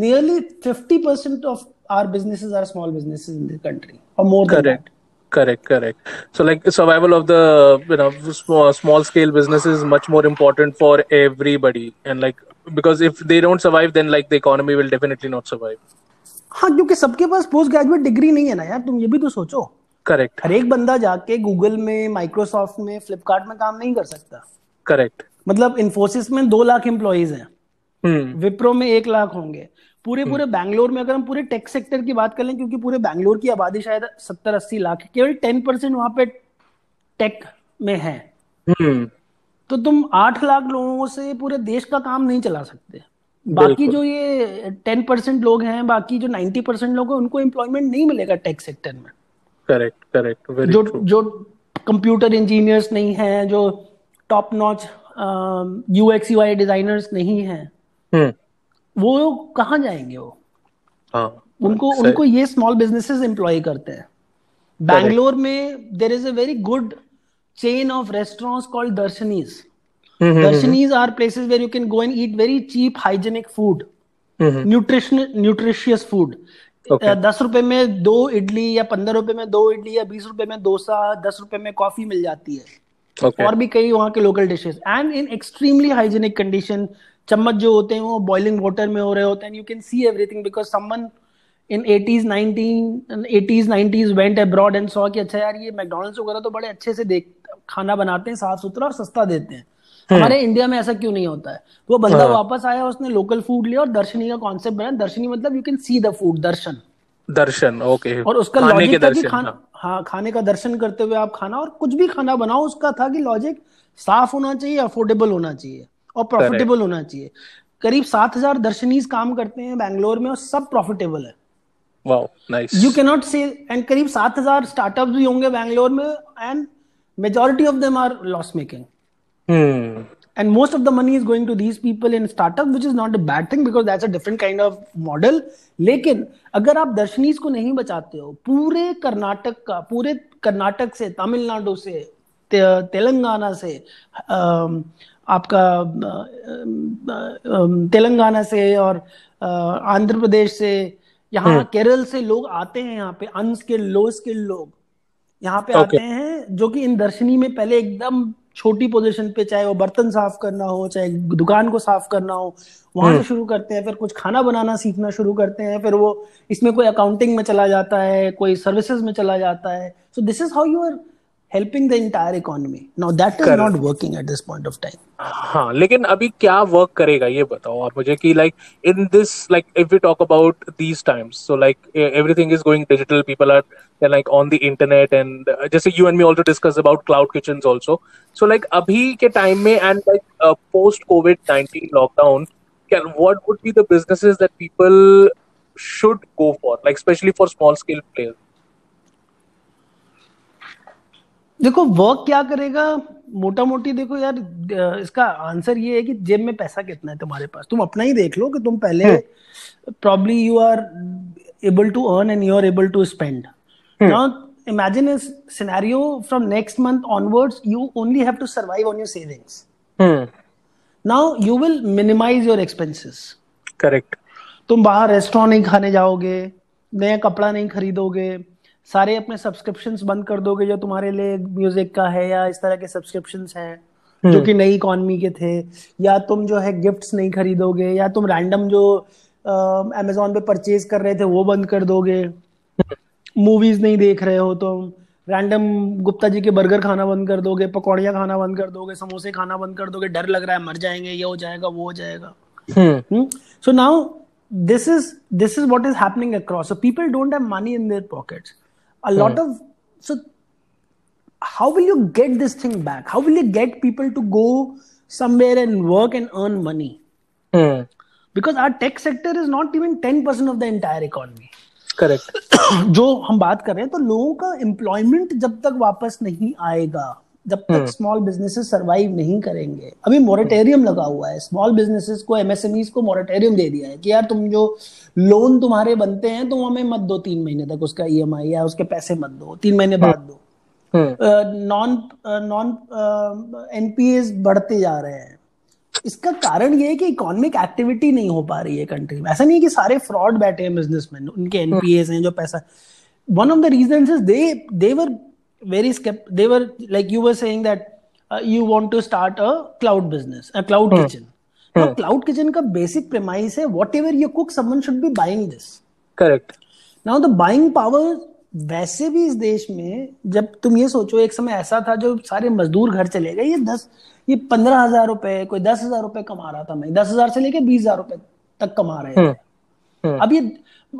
nearly fifty percent of our businesses are small businesses in the country, or more than that. Correct, correct. So like survival of the, you know, small, small scale business is much more important for everybody. And like, because if they don't survive, then like the economy will definitely not survive. हाँ, क्योंकि सबके पास post graduate degree नहीं है ना यार, तुम ये भी तो सोचो। करेक्ट, हर एक बंदा जाके गूगल में, माइक्रोसॉफ्ट में, फ्लिपकार्ट में काम नहीं कर सकता। करेक्ट, मतलब इंफोसिस में दो लाख एम्प्लॉइज हैं, विप्रो में एक लाख होंगे, पूरे पूरे बैंगलोर में। अगर हम पूरे टेक सेक्टर की बात कर लें, क्योंकि पूरे बैंगलोर की आबादी शायद सत्तर अस्सी लाख है, केवल टेन परसेंट वहां पे टेक में है। तो तुम आठ लाख लोगों से पूरे देश का काम नहीं चला सकते। बाकी जो ये टेन परसेंट लोग हैं, बाकी जो नाइन्टी परसेंट लोग हैं, उनको एम्प्लॉयमेंट नहीं मिलेगा टेक सेक्टर में। करेक्ट करेक्ट, वेरी जो true. जो कंप्यूटर इंजीनियर्स नहीं हैं, जो top notch UX UI designers नहीं हैं, hmm. वो कहाँ जाएंगे? वो ah, उनको right. उनको ये स्मॉल बिजनेसेस एम्प्लॉय करते हैं। बैंगलोर में there is a very good chain of restaurants called Darshanis. Mm-hmm. Darshanis are places where you can go and eat very cheap, hygienic food, mm-hmm. nutrition, nutritious food. Okay. Uh, दस रुपए में दो इडली, या पंद्रह रुपए में दो इडली, या बीस रुपए में डोसा, दस रुपए में कॉफी मिल जाती है। Okay. और भी कई वहाँ के local dishes, and in extremely hygienic condition. चम्मच जो होते हैं वो बॉइलिंग वाटर में हो रहे होते हैं। You can see everything, because someone in eighties nineties went abroad and saw कि अच्छा यार ये मैकडोनल्ड्स वगैरह तो बड़े अच्छे से देख खाना बनाते हैं, साफ सुथरा और सस्ता देते हैं, हमारे इंडिया में ऐसा क्यों नहीं होता है? वो बंदा हाँ। वापस आया, उसने लोकल फूड लिया और दर्शनी का कॉन्सेप्ट बना। दर्शनी मतलब you can see the food, Darshan Darshan okay. और उसका लॉजिक था कि खाना, हाँ, खाने का दर्शन करते हुए आप खाना, और कुछ भी खाना बनाओ, उसका था कि लॉजिक साफ होना चाहिए, अफोर्डेबल होना चाहिए और प्रॉफिटेबल होना चाहिए। करीब सात हजार दर्शनीज काम करते हैं बैंगलोर में और सब प्रॉफिटेबल है। Wow, nice. You can not say, and करीब सात हजार स्टार्टअप्स भी होंगे बैंगलोर में, and majority of them are loss making. Hmm. And most of the money is going to these people in startup, which is not a bad thing because that's a different kind of model. लेकिन अगर आप दर्शनीज को नहीं बचाते हो, पूरे कर्नाटक का, पूरे कर्नाटक से, तमिलनाडु से, ते, तेलंगाना से, आपका तेलंगाना से और आंध्र प्रदेश से, यहाँ hmm. केरल से लोग आते हैं। यहाँ पे अनस्किल्ड, लो स्किल्ड लोग यहाँ पे okay. आते हैं, जो कि इन दर्शनी में पहले एकदम छोटी पोजीशन पे, चाहे वो बर्तन साफ करना हो, चाहे दुकान को साफ करना हो, वहां से शुरू करते हैं। फिर कुछ खाना बनाना सीखना शुरू करते हैं, फिर वो इसमें कोई अकाउंटिंग में चला जाता है, कोई सर्विसेज में चला जाता है। So this is how you are helping the entire economy. Now that is not working at this point of time. हाँ, लेकिन अभी क्या वर्क करेगा ये बताओ आप मुझे, कि like in this, like if we talk about these times, so like everything is going digital, people are like on the internet, and uh, just you and me also discuss about cloud kitchens also. So like abhi ke time mein and like uh, post covid nineteen lockdown, can, what would be the businesses that people should go for, like especially for small scale players? देखो work क्या करेगा, मोटा मोटी देखो यार, इसका answer ये है कि जेब में पैसा कितना है तुम्हारे पास, तुम अपना ही देख लो कि तुम पहले probably you are able to earn and you are able to spend. Now imagine a scenario from next month onwards you only have to survive on your savings. Now you will minimize your expenses. Correct. तुम बाहर restaurant नहीं खाने जाओगे, नया कपड़ा नहीं खरीदोगे, सारे अपने सब्सक्रिप्शंस बंद कर दोगे जो तुम्हारे लिए म्यूजिक का है या इस तरह के सब्सक्रिप्शंस हैं जो कि नई इकोनॉमी के थे, या तुम जो है गिफ्ट्स नहीं खरीदोगे, या तुम रैंडम जो अमेजोन पे परचेज कर रहे थे वो बंद कर दोगे, मूवीज नहीं देख रहे हो, तुम रैंडम गुप्ता जी के बर्गर खाना बंद कर दोगे, पकौड़ियाँ खाना बंद कर दोगे, समोसे खाना बंद कर दोगे, डर लग रहा है मर जाएंगे, ये हो जाएगा वो हो जाएगा. So now this is this is what is happening across. So people don't have money in their pockets a lot. hmm. of so how will you get this thing back? How will you get people to go somewhere and work and earn money? hmm. Because our tech sector is not even ten percent of the entire economy. Correct. जो हम बात कर रहे हैं तो लोगों का employment जब तक वापस नहीं आएगा, जब तक hmm. small businesses survive नहीं करेंगे. अभी moratorium hmm. लगा हुआ है, small businesses को, M S M Es को moratorium दे दिया है कि यार तुम जो लोन तुम्हारे बनते हैं तुम हमें मत दो तीन महीने तक, उसका E M I या उसके पैसे मत दो, तीन महीने hmm. बाद दो. नॉन नॉन एनपीएस बढ़ते जा रहे हैं. इसका कारण ये है कि इकोनॉमिक एक्टिविटी नहीं हो पा रही है कंट्री में. ऐसा नहीं है कि सारे फ्रॉड बैठे हैं बिजनेसमैन, उनके एनपीएस hmm. हैं जो पैसा. One of the reasons is they they were very skeptical. They were like you were saying that uh, you want to start a cloud business, a cloud hmm. kitchen. Now, hmm. cloud kitchen ka basic premise hai whatever you cook, someone should be buying this. Correct. Now the buying power वैसे भी इस देश में, जब तुम ये सोचो एक समय ऐसा था जो सारे मजदूर घर चले गए, ये दस ये पंद्रह हजार रुपए, कोई दस हजार रुपए कमा रहा था, मैं दस हजार से लेके बीस हजार रुपए तक कमा रहे थे. hmm. अब ये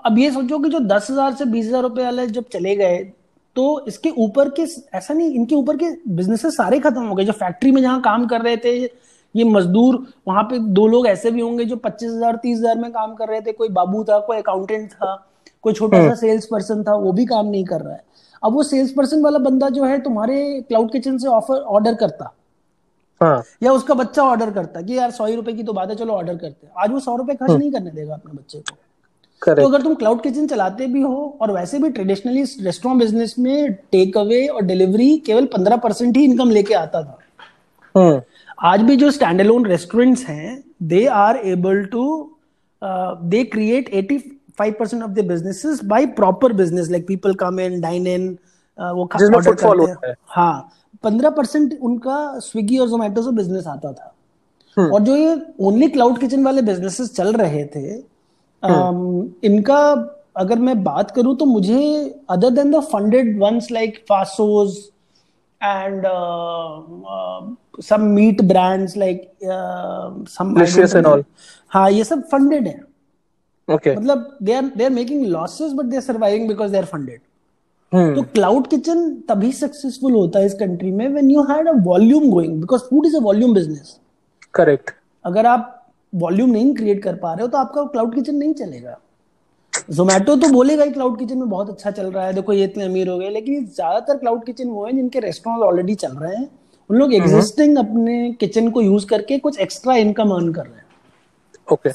अब ये सोचो कि जो दस हजार से बीस हजार रुपए वाले जब चले गए तो इसके ऊपर के, ऐसा नहीं इनके ऊपर के बिजनेसेस सारे खत्म हो गए. जो फैक्ट्री में जहाँ काम कर रहे थे ये मजदूर, वहां पे दो लोग ऐसे भी होंगे जो पच्चीस हजार तीस हजार में काम कर रहे थे. कोई बाबू था, कोई अकाउंटेंट था, कोई छोटा सा सेल्स पर्सन था, वो भी काम नहीं कर रहा है. अब वो सेल्स पर्सन वाला बंदा जो है तुम्हारे क्लाउड किचन से ऑफर ऑर्डर करता हाँ. या उसका बच्चा ऑर्डर करता कि यार सौ रुपए की तो बात है, चलो ऑर्डर करते हैं. आज वो सौ रुपए खर्च नहीं करने देगा अपने बच्चे को. Correct. तो अगर तुम क्लाउड किचन चलाते भी हो, और वैसे भी ट्रेडिशनली रेस्टोरेंट बिजनेस में टेक अवे और डिलीवरी केवल पंद्रह परसेंट ही इनकम लेके आता था. hmm. आज भी जो स्टैंड अलोन रेस्टोरेंट्स हैं they are able to they create eighty-five percent of the businesses by proper business like people come in, dine in, वो ऑर्डर करते हैं. हाँ, पंद्रह परसेंट उनका स्विगी और जोमेटो से बिजनेस आता था. hmm. और जो ये ओनली क्लाउड किचन वाले बिजनेसेस चल रहे थे Um, इनका अगर मैं बात करूं तो मुझे other than the funded ones like Faasos and some meat brands like some dishes and all, हाँ ये सब फंडेड है. okay. मतलब they are they are making losses but they are surviving because they are funded. तो cloud kitchen तभी successful होता है इस कंट्री में when you had a volume going, because food is a volume business. Correct. अगर आप volume नहीं create कर पा रहे हो तो आपका क्लाउड किचन नहीं चलेगा. जोमेटो तो बोलेगा ही क्लाउड किचन में बहुत अच्छा चल रहा है, देखो ये इतने अमीर हो गए, लेकिन ज्यादातर क्लाउड किचन वो है जिनके रेस्टोरेंट ऑलरेडी चल रहे हैं, उन लोग एग्जिस्टिंग अपने किचन को यूज करके कुछ एक्स्ट्रा इनकम अर्न कर रहे हैं. Okay,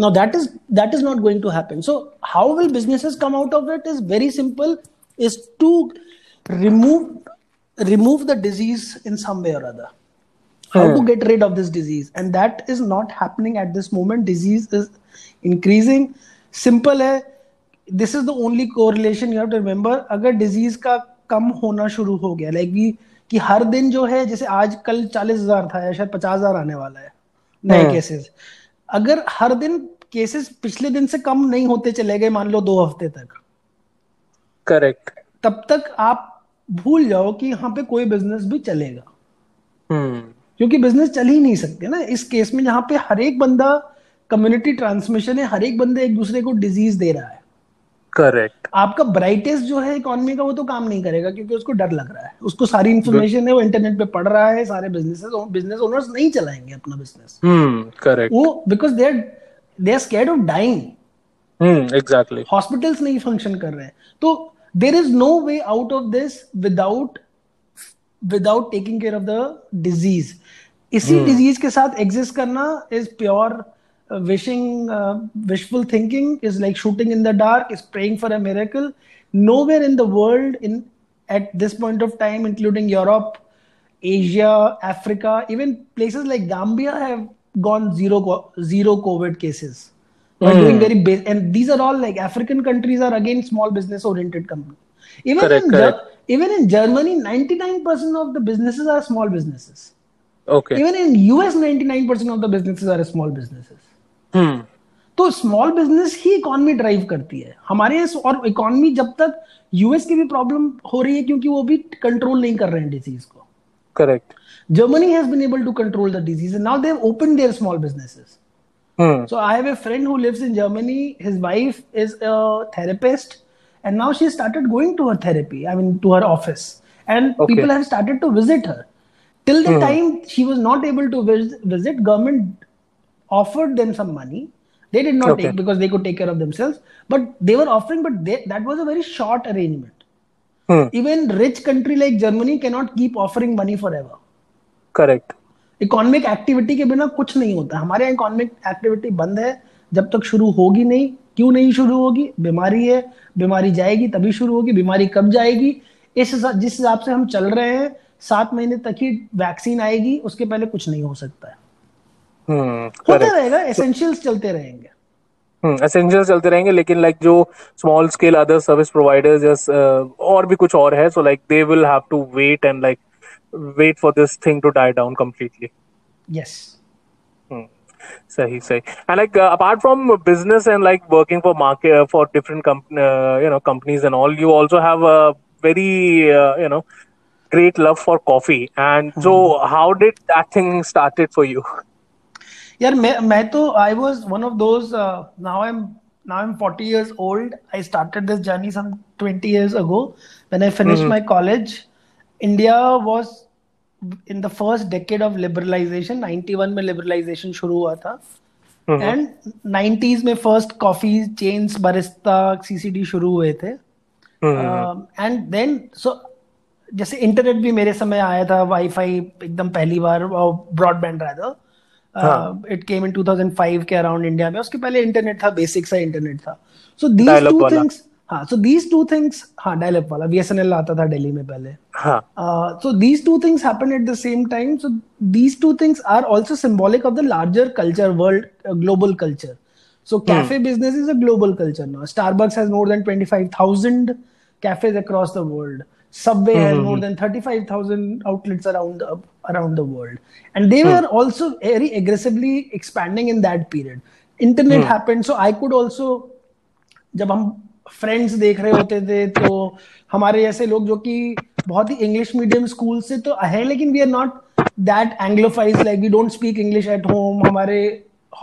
now that is that is not going to happen. So how will businesses come out of it is very simple, is to remove remove the disease in some way और other. How hmm. to get rid of this disease, and that is not happening at this moment. Disease is increasing. Simple है. This is the only correlation you have to remember. अगर disease का कम होना शुरू हो गया, like कि कि हर दिन जो है, जैसे आज कल चालीस हजार था या शायद पचास हजार आने वाला है नए केसेस. hmm. अगर हर दिन केसेस पिछले दिन से कम नहीं होते चले गए, मान लो दो हफ्ते तक, करेक्ट, तब तक आप भूल जाओ कि यहाँ पे कोई बिजनेस भी चलेगा. हम्म hmm. क्योंकि बिजनेस चल ही नहीं सकते ना इस केस में, जहाँ पे हर एक बंदा कम्युनिटी ट्रांसमिशन है, हर एक बंदा एक दूसरे को डिजीज दे रहा है. करेक्ट. आपका ब्राइटेस्ट जो है इकोनॉमी का वो तो काम नहीं करेगा क्योंकि उसको डर लग रहा है, उसको सारी इन्फॉर्मेशन है, वो इंटरनेट पे पढ़ रहा है. सारे बिजनेसेस बिजनेस ओनर्स नहीं चलाएंगे अपना बिजनेस. Hmm, correct. वो because they are they are scared of dying. Hmm, exactly. Hospitals नहीं फंक्शन कर रहे हैं, तो there is no way out of this without without taking care of the disease. इसी hmm. disease के साथ exist करना is pure wishing, uh, wishful thinking, is like shooting in the dark, is praying for a miracle. Nowhere in the world in at this point of time, including Europe, Asia, Africa, even places like Gambia have gone zero, zero COVID cases. They're mm. doing very basic, and these are all like African countries are again small business oriented companies. Even, correct, in correct. Even in Germany, ninety-nine percent of the businesses are small businesses. Okay. Even in U S, ninety-nine percent of the businesses are small businesses. Hmm. तो small business ही economy drive करती है हमारे इस, और economy जब तक US की भी प्रॉब्लम हो रही है क्योंकि वो भी कंट्रोल नहीं कर रहे हैं डिजीज को. Correct. Germany has been able to control the disease and now they have open their small businesses. So I have a friend who lives in Germany. His wife is a therapist and now she started going to her therapy, I mean to her office, and people have started to visit her. Till the time she was not able to visit, government offered them some money. They did not okay. take because they could take care of themselves, but they were offering, but they, that was a very short arrangement. Hmm. Even rich country like Germany cannot keep offering money forever. Correct. Economic activity के बिना कुछ नहीं होता. हमारे यहाँ economic activity बंद है जब तक शुरू होगी नहीं. क्यों नहीं शुरू होगी? बीमारी है, बीमारी जाएगी तभी शुरू होगी. बीमारी कब जाएगी? इस जिस हिसाब से हम चल रहे हैं, सात महीने तक ही वैक्सीन आएगी, उसके पहले कुछ नहीं हो सकता है. Hmm, होता रहेगा, एसेंशियल्स चलते रहेंगे. हम्म एसेंशियल्स चलते रहेंगे लेकिन लाइक like, जो small scale other service providers और भी कुछ और है, so like they will have to wait and like wait for this thing to die down completely. Yes. सही सही. And like apart from business and like working for market for different you know companies and all, you also have a very you know great love for coffee, and so how did that thing started for you? यार मैं मैं तो I was one of those. Now I am now I am forty years old. I started this journey some twenty years ago when I finished mm-hmm. my college. India was in the first decade of liberalization. ninety-one में liberalization शुरू हुआ था and mm-hmm. nineties में first coffee chains barista C C D शुरू हुए थे and then so जैसे internet भी मेरे समय आया था, वाईफाई एकदम पहली बार, और ब्रॉडबैंड रहा था. It came in two thousand five के अराउंड इंडिया में. उसके पहले इंटरनेट था, बेसिक सा इंटरनेट था. सो दीज टू थिंग्स हाँ सो दीज टू थिंग्स हाँ डायल अप वाला B S N L आता था दिल्ली में पहले. So these two things happened at the same time. So these two things are also symbolic of the larger culture, world global culture. So cafe business is a global culture now. स्टारबक्स has more than twenty-five thousand cafes across the world. Subway mm-hmm. has more than thirty-five thousand outlets around the, around the world, and they mm. were also very aggressively expanding in that period. Internet mm. happened, so I could also, जब हम friends देख रहे होते थे तो हमारे ऐसे लोग जो कि बहुत ही English medium school से तो है लेकिन we are not that anglicized, like we don't speak English at home. हमारे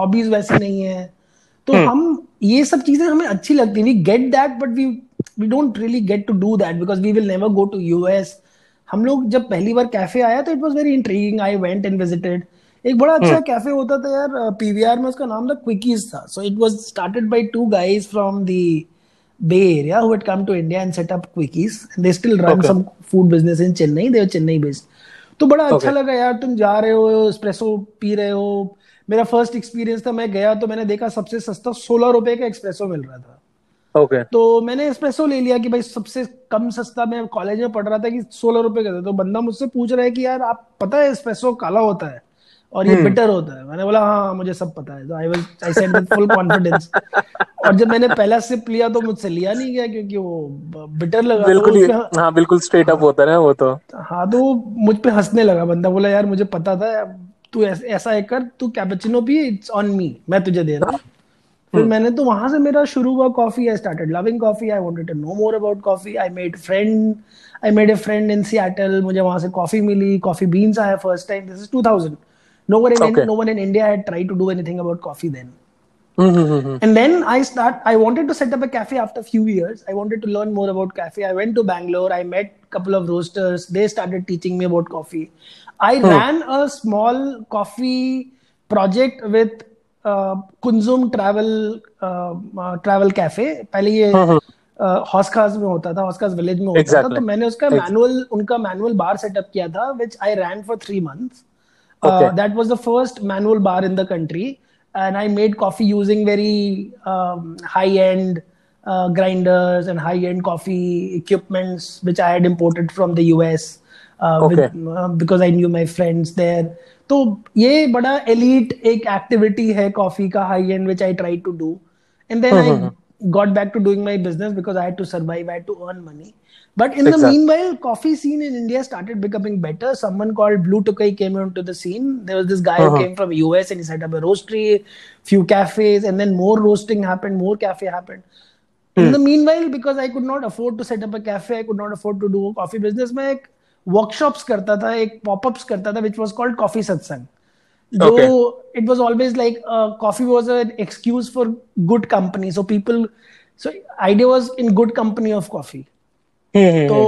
hobbies वैसे नहीं है तो mm. हम ये सब चीजें हमें अच्छी लगती. We get that, but we we don't really get to do that because we will never go to U S. हम लोग जब पहली बार कैफे आया तो it was very intriguing. I went and visited. एक बड़ा अच्छा कैफे होता था यार P V R में, उसका नाम था Quickies था. So it was started by two guys from the Bay Area who had come to India and set up Quickies. They still run okay. some food business in Chennai. They are Chennai based. तो बड़ा okay. अच्छा लगा यार, तुम जा रहे हो, espresso P रहे हो. मेरा फर्स्ट एक्सपीरियंस था, मैं गया तो मैंने देखा सबसे सस्ता सोलह रुपए का एक्सप्रेसो मिल रहा था. Okay. तो मैंने एस्प्रेसो ले लिया कि भाई सबसे कम सस्ता. मैं कॉलेज में पढ़ रहा था कि सोलह रुपए का था. तो बंदा मुझसे पूछ रहा है कि यार आप पता है एस्प्रेसो काला होता है और ये बिटर होता है. मैंने बोला हाँ मुझे सब पता है. तो I was I said with full confidence. और जब मैंने पहला सिप लिया तो मुझसे लिया नहीं गया क्योंकि वो बिटर लगा. बिल्कुल हाँ बिल्कुल स्ट्रेट अप होता है वो तो. हाँ तो मुझ पे हंसने लगा बंदा, बोला यार मुझे पता था, तू ऐसा है कर, तू कैपेचिनो पी, इट्स ऑन मी, मैं तुझे दे रहा हूँ. फिर मैंने तो वहां से मेरा शुरू हुआ coffee. I started loving coffee. I wanted to know more about coffee. I made friend I made a friend in Seattle. मुझे वहां से कॉफी मिली. कॉफी बीन्स आया first time. This is two thousand. No one in no one in India had tried to do anything about coffee then. And then I start I wanted to set up a cafe after few years. I wanted to learn more about cafe. I went to Bangalore. I met couple of roasters. They started teaching me about coffee. I ran a small coffee project with Kunzum travel travel cafe. पहले ये हॉस्कास में होता था, हॉस्कास village में होता exactly. था, तो मैंने उसका मैनुअल exactly. उनका मैनुअल बार सेटअप किया था, which I ran for three months. That was the first manual bar in the country and I made coffee using very high end grinders and high end coffee equipments which I had imported from the US because I knew my friends there. तो ये बड़ा elite एक activity है coffee का, high end which I try to do and then I got back to doing my business because I had to survive, I had to earn money. But in exactly. the meanwhile, coffee scene in India started becoming better. Someone called Blue Tukai came onto the scene. There was this guy uh-huh. who came from U S and he set up a roastery, few cafes, and then more roasting happened, more cafe happened. Mm. In the meanwhile, because I could not afford to set up a cafe, I could not afford to do a coffee business, मैं एक workshops करता था, एक pop-ups करता था, which was called Coffee Satsang. Okay. So it was always like uh, coffee was an excuse for good company. So people, so idea was in good company of coffee. So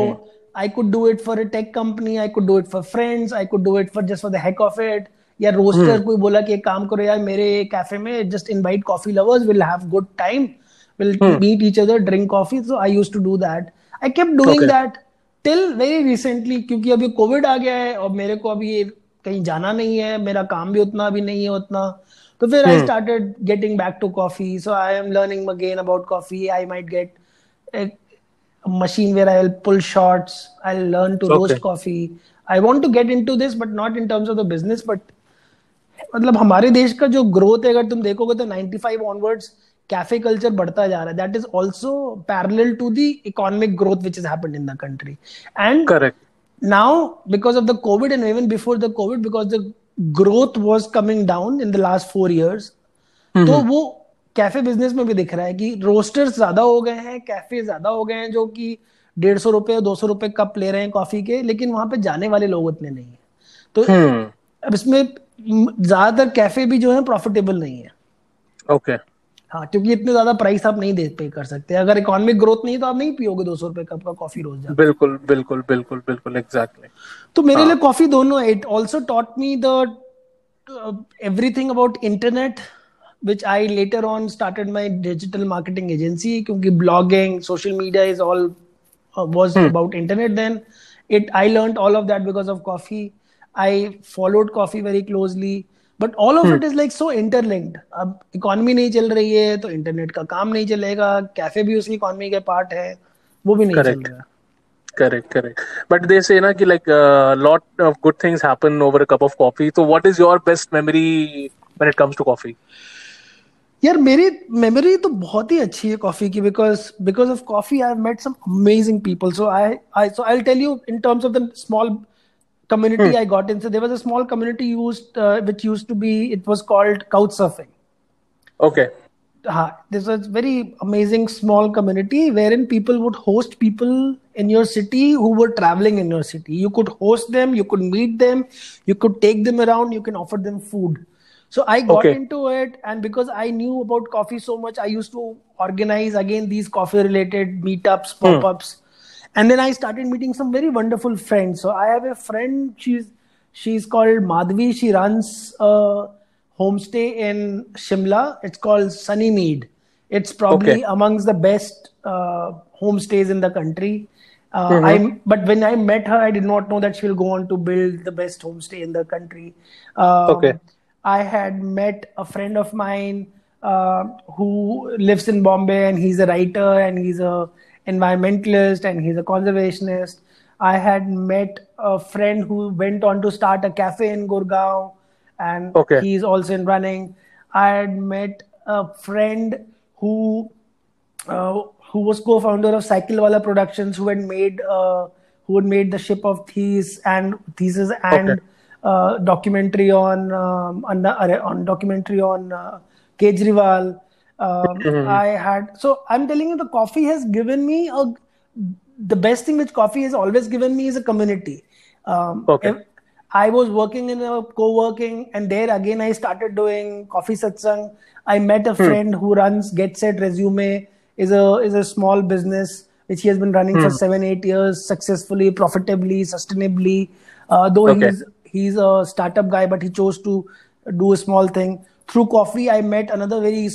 I could do it for a tech company. I could do it for friends. I could do it for just for the heck of it. या roaster कोई बोला कि एक काम करो यार मेरे cafe में, just invite coffee lovers. We'll have good time. We'll hmm. meet each other, drink coffee. So I used to do that. I kept doing okay. that till very recently क्योंकि अभी COVID आ गया है और मेरे को अभी कहीं जाना नहीं है, मेरा काम भी उतना भी नहीं है उतना, तो फिर I started getting back to coffee. So I am learning again about coffee. I might get a machine where I will pull shots, I will learn to roast coffee. I want to get into this but not in terms of the business, but मतलब हमारे देश का जो growth है अगर तुम देखोगे तो ninety-five ऑनवर्ड्स कैफे कल्चर बढ़ता जा रहा है. That is also parallel to the economic growth which has happened in the country. And correct now because of the COVID and even before the COVID, because the growth was coming down in the last four years, तो वो cafe business में भी दिख रहा है कि roasters ज्यादा हो गए हैं, कैफे ज्यादा हो गए हैं जो कि डेढ़ सौ रुपए दो सौ रुपए कप ले रहे हैं कॉफी के, लेकिन वहां पे जाने वाले लोग उतने नहीं है. तो अब इसमें ज्यादातर कैफे भी जो है प्रॉफिटेबल नहीं है. ओके हाँ, क्योंकि इतने ज्यादा प्राइस आप नहीं दे पे कर सकते. अगर इकोनॉमिक ग्रोथ नहीं है तो आप नहीं पियोगे दो सौ रुपए कप का कॉफी रोज जाके. बिल्कुल बिल्कुल बिल्कुल बिल्कुल एग्जैक्टली. तो मेरे लिए कॉफी दोनों है. It also taught me the everything about internet which I later on started my digital marketing agency, क्योंकि blogging social media is all was about internet. Then it I learned all of that because of coffee. I followed coffee very closely. But all of hmm. it is like so interlinked. अब economy नहीं चल रही है तो internet का काम नहीं चलेगा. Cafe भी उसी economy के part है, वो भी नहीं Correct. चलेगा. Correct, correct. But they say ना कि like a lot of good things happen over a cup of coffee. So what is your best memory when it comes to coffee? यार मेरी memory तो बहुत ही अच्छी है coffee की because because of coffee I have met some amazing people. So I I so I'll tell you in terms of the small community hmm. I got in. So there was a small community used uh, which used to be, it was called Couch Surfing. Okay. Ha, this was very amazing small community wherein people would host people in your city who were traveling in your city. You could host them, you could meet them, you could take them around, you can offer them food. So I got okay. into it, and because I knew about coffee so much, I used to organize again these coffee related meetups, pop-ups. Hmm. And then I started meeting some very wonderful friends. So I have a friend, she's she's called Madhavi. She runs a homestay in Shimla. It's called Sunny Mead. It's probably okay. amongst the best uh, homestays in the country. Uh, mm-hmm. I but when I met her, I did not know that she will go on to build the best homestay in the country. Um, okay. I had met a friend of mine uh, who lives in Bombay, and he's a writer and he's a environmentalist and he's a conservationist. I had met a friend who went on to start a cafe in Gurgaon, and okay. he's also in running. I had met a friend who uh, who was co-founder of Cycle Wala Productions, who had made uh, who had made the Ship of Theseus and Theseus and okay. uh, documentary on um, on, the, on documentary on uh, Kejriwal. Um, mm-hmm. I had, so I'm telling you, the coffee has given me a, the best thing which coffee has always given me is a community. Um, okay. I was working in a co-working, and there again I started doing coffee satsang. I met a friend hmm. who runs Get Set Resume, is a is a small business which he has been running hmm. for seven eight years successfully, profitably, sustainably. Uh, though okay. he's he's a startup guy, but he chose to do a small thing. Through coffee, I met another very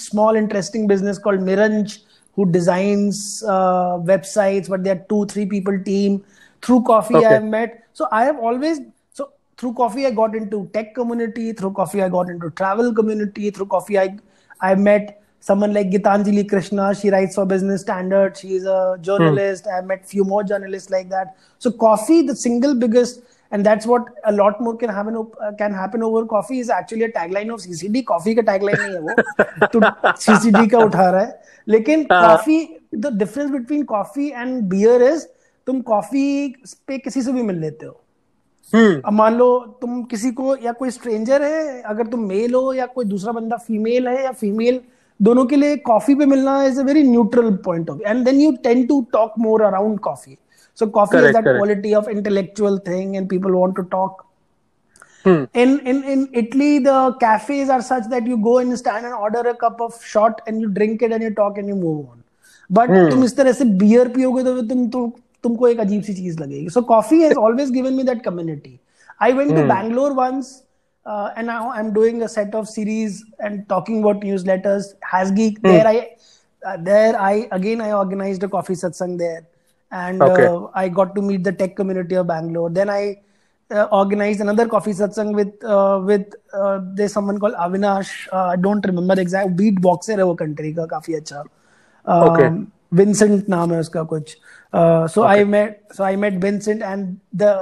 small interesting business called Miranj, who designs uh, websites, but they're two, three people team. Through coffee, okay. I have met. So I have always, so through coffee, I got into tech community. Through coffee, I got into travel community. Through coffee, I, I met someone like Gitanjali Krishna. She writes for Business Standard. She's a journalist. Hmm. I met few more journalists like that. So coffee, the single biggest, and that's what a lot more can happen uh, can happen over coffee is actually a tagline of C C D. Coffee का tagline नहीं है वो, तो C C D का उठा रहा है. लेकिन coffee, the difference between coffee and beer is तुम coffee पे किसी से भी मिल लेते हो. Hmm. अब मान लो तुम किसी को, या कोई stranger है, अगर तुम male हो, या कोई दूसरा बंदा female है या female, दोनों के लिए coffee पे मिलना is a very neutral point of view. And then you tend to talk more around coffee. So coffee correct, is that correct. Quality of intellectual thing, and people want to talk. Hmm. In in in Italy, the cafes are such that you go and stand and order a cup of shot, and you drink it, and you talk, and you move on. But hmm. तुम इस तरह से beer पियोगे तो तुम तुम तुमको एक अजीब सी चीज लगेगी. So coffee has always given me that community. I went hmm. to Bangalore once, uh, and now I'm doing a set of series and talking about newsletters. Hasgeek hmm. there I uh, there I again I organized a coffee satsang there. And okay. uh, I got to meet the tech community of Bangalore. Then I uh, organized another coffee satsang with uh, with uh, there's someone called Avinash. Uh, I don't remember exactly. Beat boxer है वो country का काफी अच्छा. Um, okay. Vincent नाम है उसका कुछ. Uh, so okay. I met so I met Vincent and the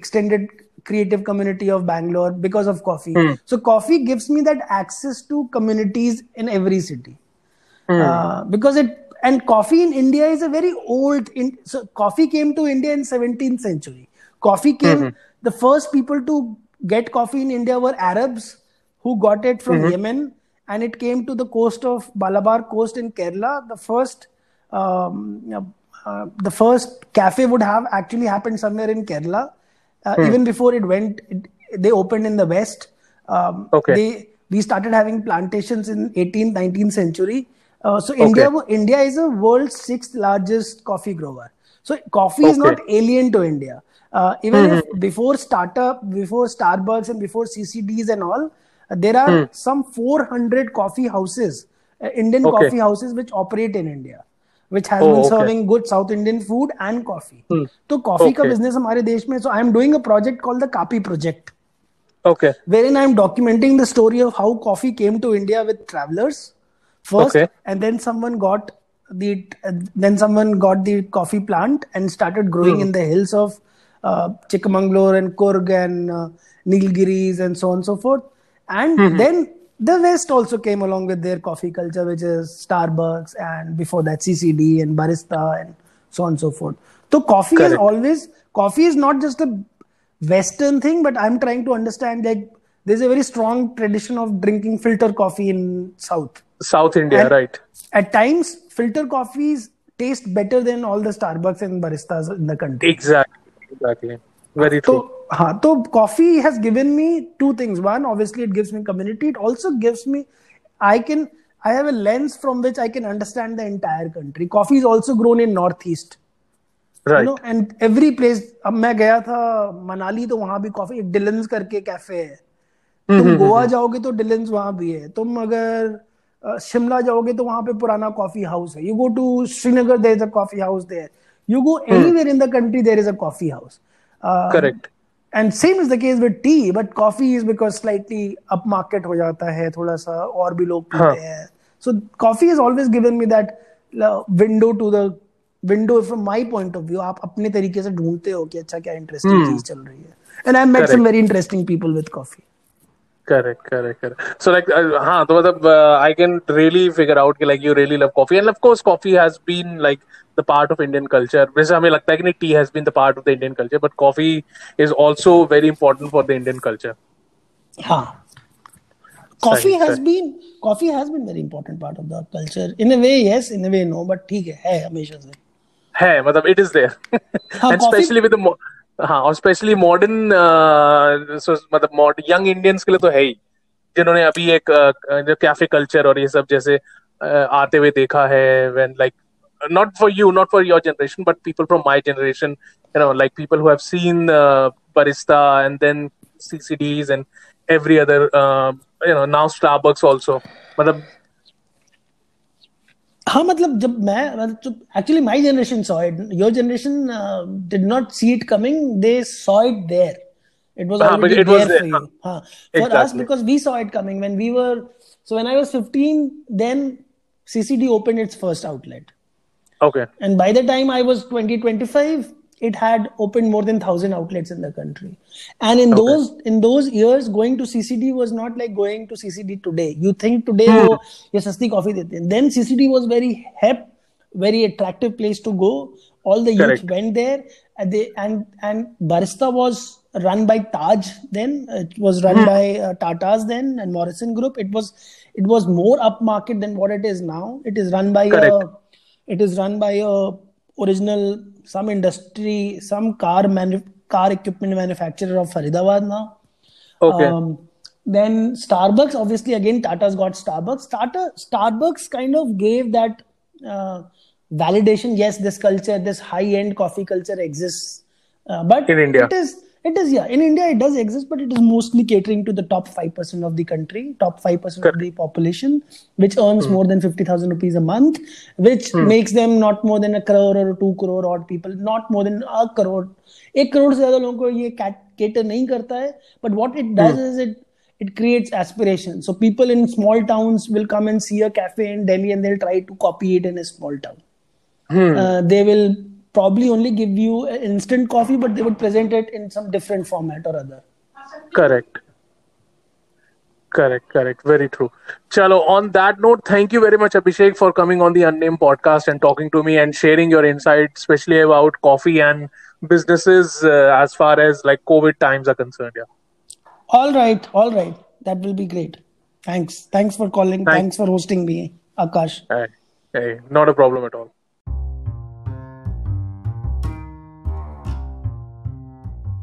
extended creative community of Bangalore because of coffee. Mm. So coffee gives me that access to communities in every city mm. uh, because it. And coffee in India is a very old. In, so coffee came to India in seventeenth century. Coffee came. Mm-hmm. The first people to get coffee in India were Arabs who got it from mm-hmm. Yemen, and it came to the coast of Malabar coast in Kerala. The first, um, uh, the first cafe would have actually happened somewhere in Kerala. Uh, mm. Even before it went, it, they opened in the West. Um, okay. They we started having plantations in eighteenth, nineteenth century. Uh, so okay. India India is a world's sixth largest coffee grower. So coffee okay. is not alien to India. Uh, even mm-hmm. if before startup, before Starbucks and before C C Ds and all, uh, there are mm. some four hundred coffee houses, uh, Indian okay. coffee houses which operate in India, which has oh, been serving okay. good South Indian food and coffee. Mm. So coffee okay. ka business हमारे देश में. So I am doing a project called the Kaapi Project. Okay. Wherein I am documenting the story of how coffee came to India with travelers. First, okay. and then someone got the uh, then someone got the coffee plant and started growing mm. in the hills of uh, Chikmagalur and Korg and uh, Nilgiris and so on and so forth. And mm-hmm. then the West also came along with their coffee culture, which is Starbucks and before that C C D and barista and so on and so forth. So coffee Correct. is always coffee is not just a Western thing, but I'm trying to understand that there's a very strong tradition of drinking filter coffee in South. South India, and right. At times, filter coffees taste better than all the Starbucks and baristas in the country. Exactly, exactly. Very true. So, so coffee has given me two things. One, obviously, it gives me community. It also gives me, I can, I have a lens from which I can understand the entire country. Coffee is also grown in Northeast. Right. You know, and every place. अब मैं गया था मनाली तो वहाँ भी coffee, एक Dillon's करके cafe है. तुम गोवा जाओगे तो Dillon's वहाँ भी है. तुम अगर Uh, Shimla जाओगे तो वहाँ पे पुराना coffee house है. You go to Srinagar, there is a coffee house there. You go anywhere hmm. in the country, there is a coffee house. Uh, Correct. And same is the case with tea, but coffee is because slightly upmarket हो जाता है थोड़ा सा और भी लोग पीते हैं. So coffee has always given me that window to the window from my point of view. आप अपने तरीके से ढूंढते हो कि अच्छा क्या interesting चीज चल रही है. And I met Correct. some very interesting people with coffee. Correct, correct, correct. So like, हाँ uh, तो मतलब uh, I can really figure out कि like you really love coffee, and of course coffee has been like the part of Indian culture. वैसे हमें लगता है कि नहीं tea has been the part of the Indian culture, but coffee is also very important for the Indian culture. हाँ, coffee sorry, has sorry. been coffee has been very important part of the culture. In a way yes, in a way no, but ठीक है, है हमेशा से. है मतलब it is there, हाँ, and coffee... especially with the mo- हाँ और स्पेशली मॉडर्न मतलब मॉडर्न यंग इंडियंस के लिए तो है ही, जिन्होंने अभी एक कैफे कल्चर और ये सब जैसे आते हुए देखा है. When like not for you, not for your generation, but people from my generation, you know, like people who have seen Barista and then CCDs and every other, you know, now स्टारबक्स also. मतलब हाँ मतलब जब मैं actually my generation saw it, your generation did not see it coming, they saw it there, it was already there for you. हां for us because we saw it coming when we were, so when I was fifteen then C C D opened its first outlet. Okay. And by the time I was twenty, twenty-five, it had opened more than one thousand outlets in the country. And in okay. those in those years, going to C C D was not like going to C C D today. You think today, oh, ye sasti coffee dete hain. Then C C D was very hip, very attractive place to go. All the Correct. youth went there. And, they, and, and Barista was run by Taj then. It was run hmm. by uh, Tata's then and Morrison Group. It was... It was more upmarket than what it is now. It is run by Correct. a, it is run by a original some industry, some car manu- car equipment manufacturer of Faridabad now. Okay. Um, then Starbucks, obviously again Tata's got Starbucks. Tata Starbucks kind of gave that uh, validation. Yes, this culture, this high-end coffee culture exists, uh, but in India, it is. It is, yeah. In India, it does exist, but it is mostly catering to the top five percent of the country, top five percent Correct. of the population, which earns mm. more than fifty thousand rupees a month, which mm. makes them not more than a crore or two crore odd people, not more than a crore. एक crore से ज़्यादा लोगों को ये cater नहीं करता है, but what it does mm. is it it creates aspiration. So people in small towns will come and see a cafe in Delhi and they'll try to copy it in a small town. Mm. Uh, they will probably only give you instant coffee, but they would present it in some different format or other. Correct. Correct, correct. Very true. Chalo, on that note, thank you very much, Abhishek, for coming on the Unnamed Podcast and talking to me and sharing your insights, especially about coffee and businesses uh, as far as like COVID times are concerned. Yeah. All right. All right. That will be great. Thanks. Thanks for calling. Thanks, Thanks for hosting me, Akash. Hey, hey, not a problem at all.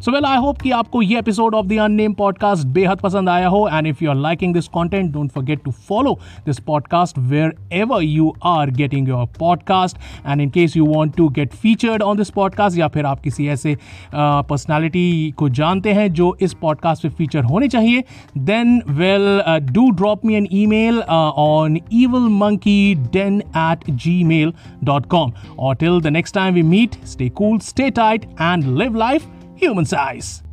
So well, I hope कि आपको ये episode of the unnamed podcast बेहद पसंद आया हो. And if you are liking this content, don't forget to follow this podcast wherever you are getting your podcast. And in case you want to get featured on this podcast, या फिर आप किसी ऐसे personality uh, को जानते हैं जो इस पॉडकास्ट पे फीचर होने चाहिए, then well do drop me an email on evil monkey den at gmail dot com. और till the next time we meet, stay cool, stay tight and live life human size.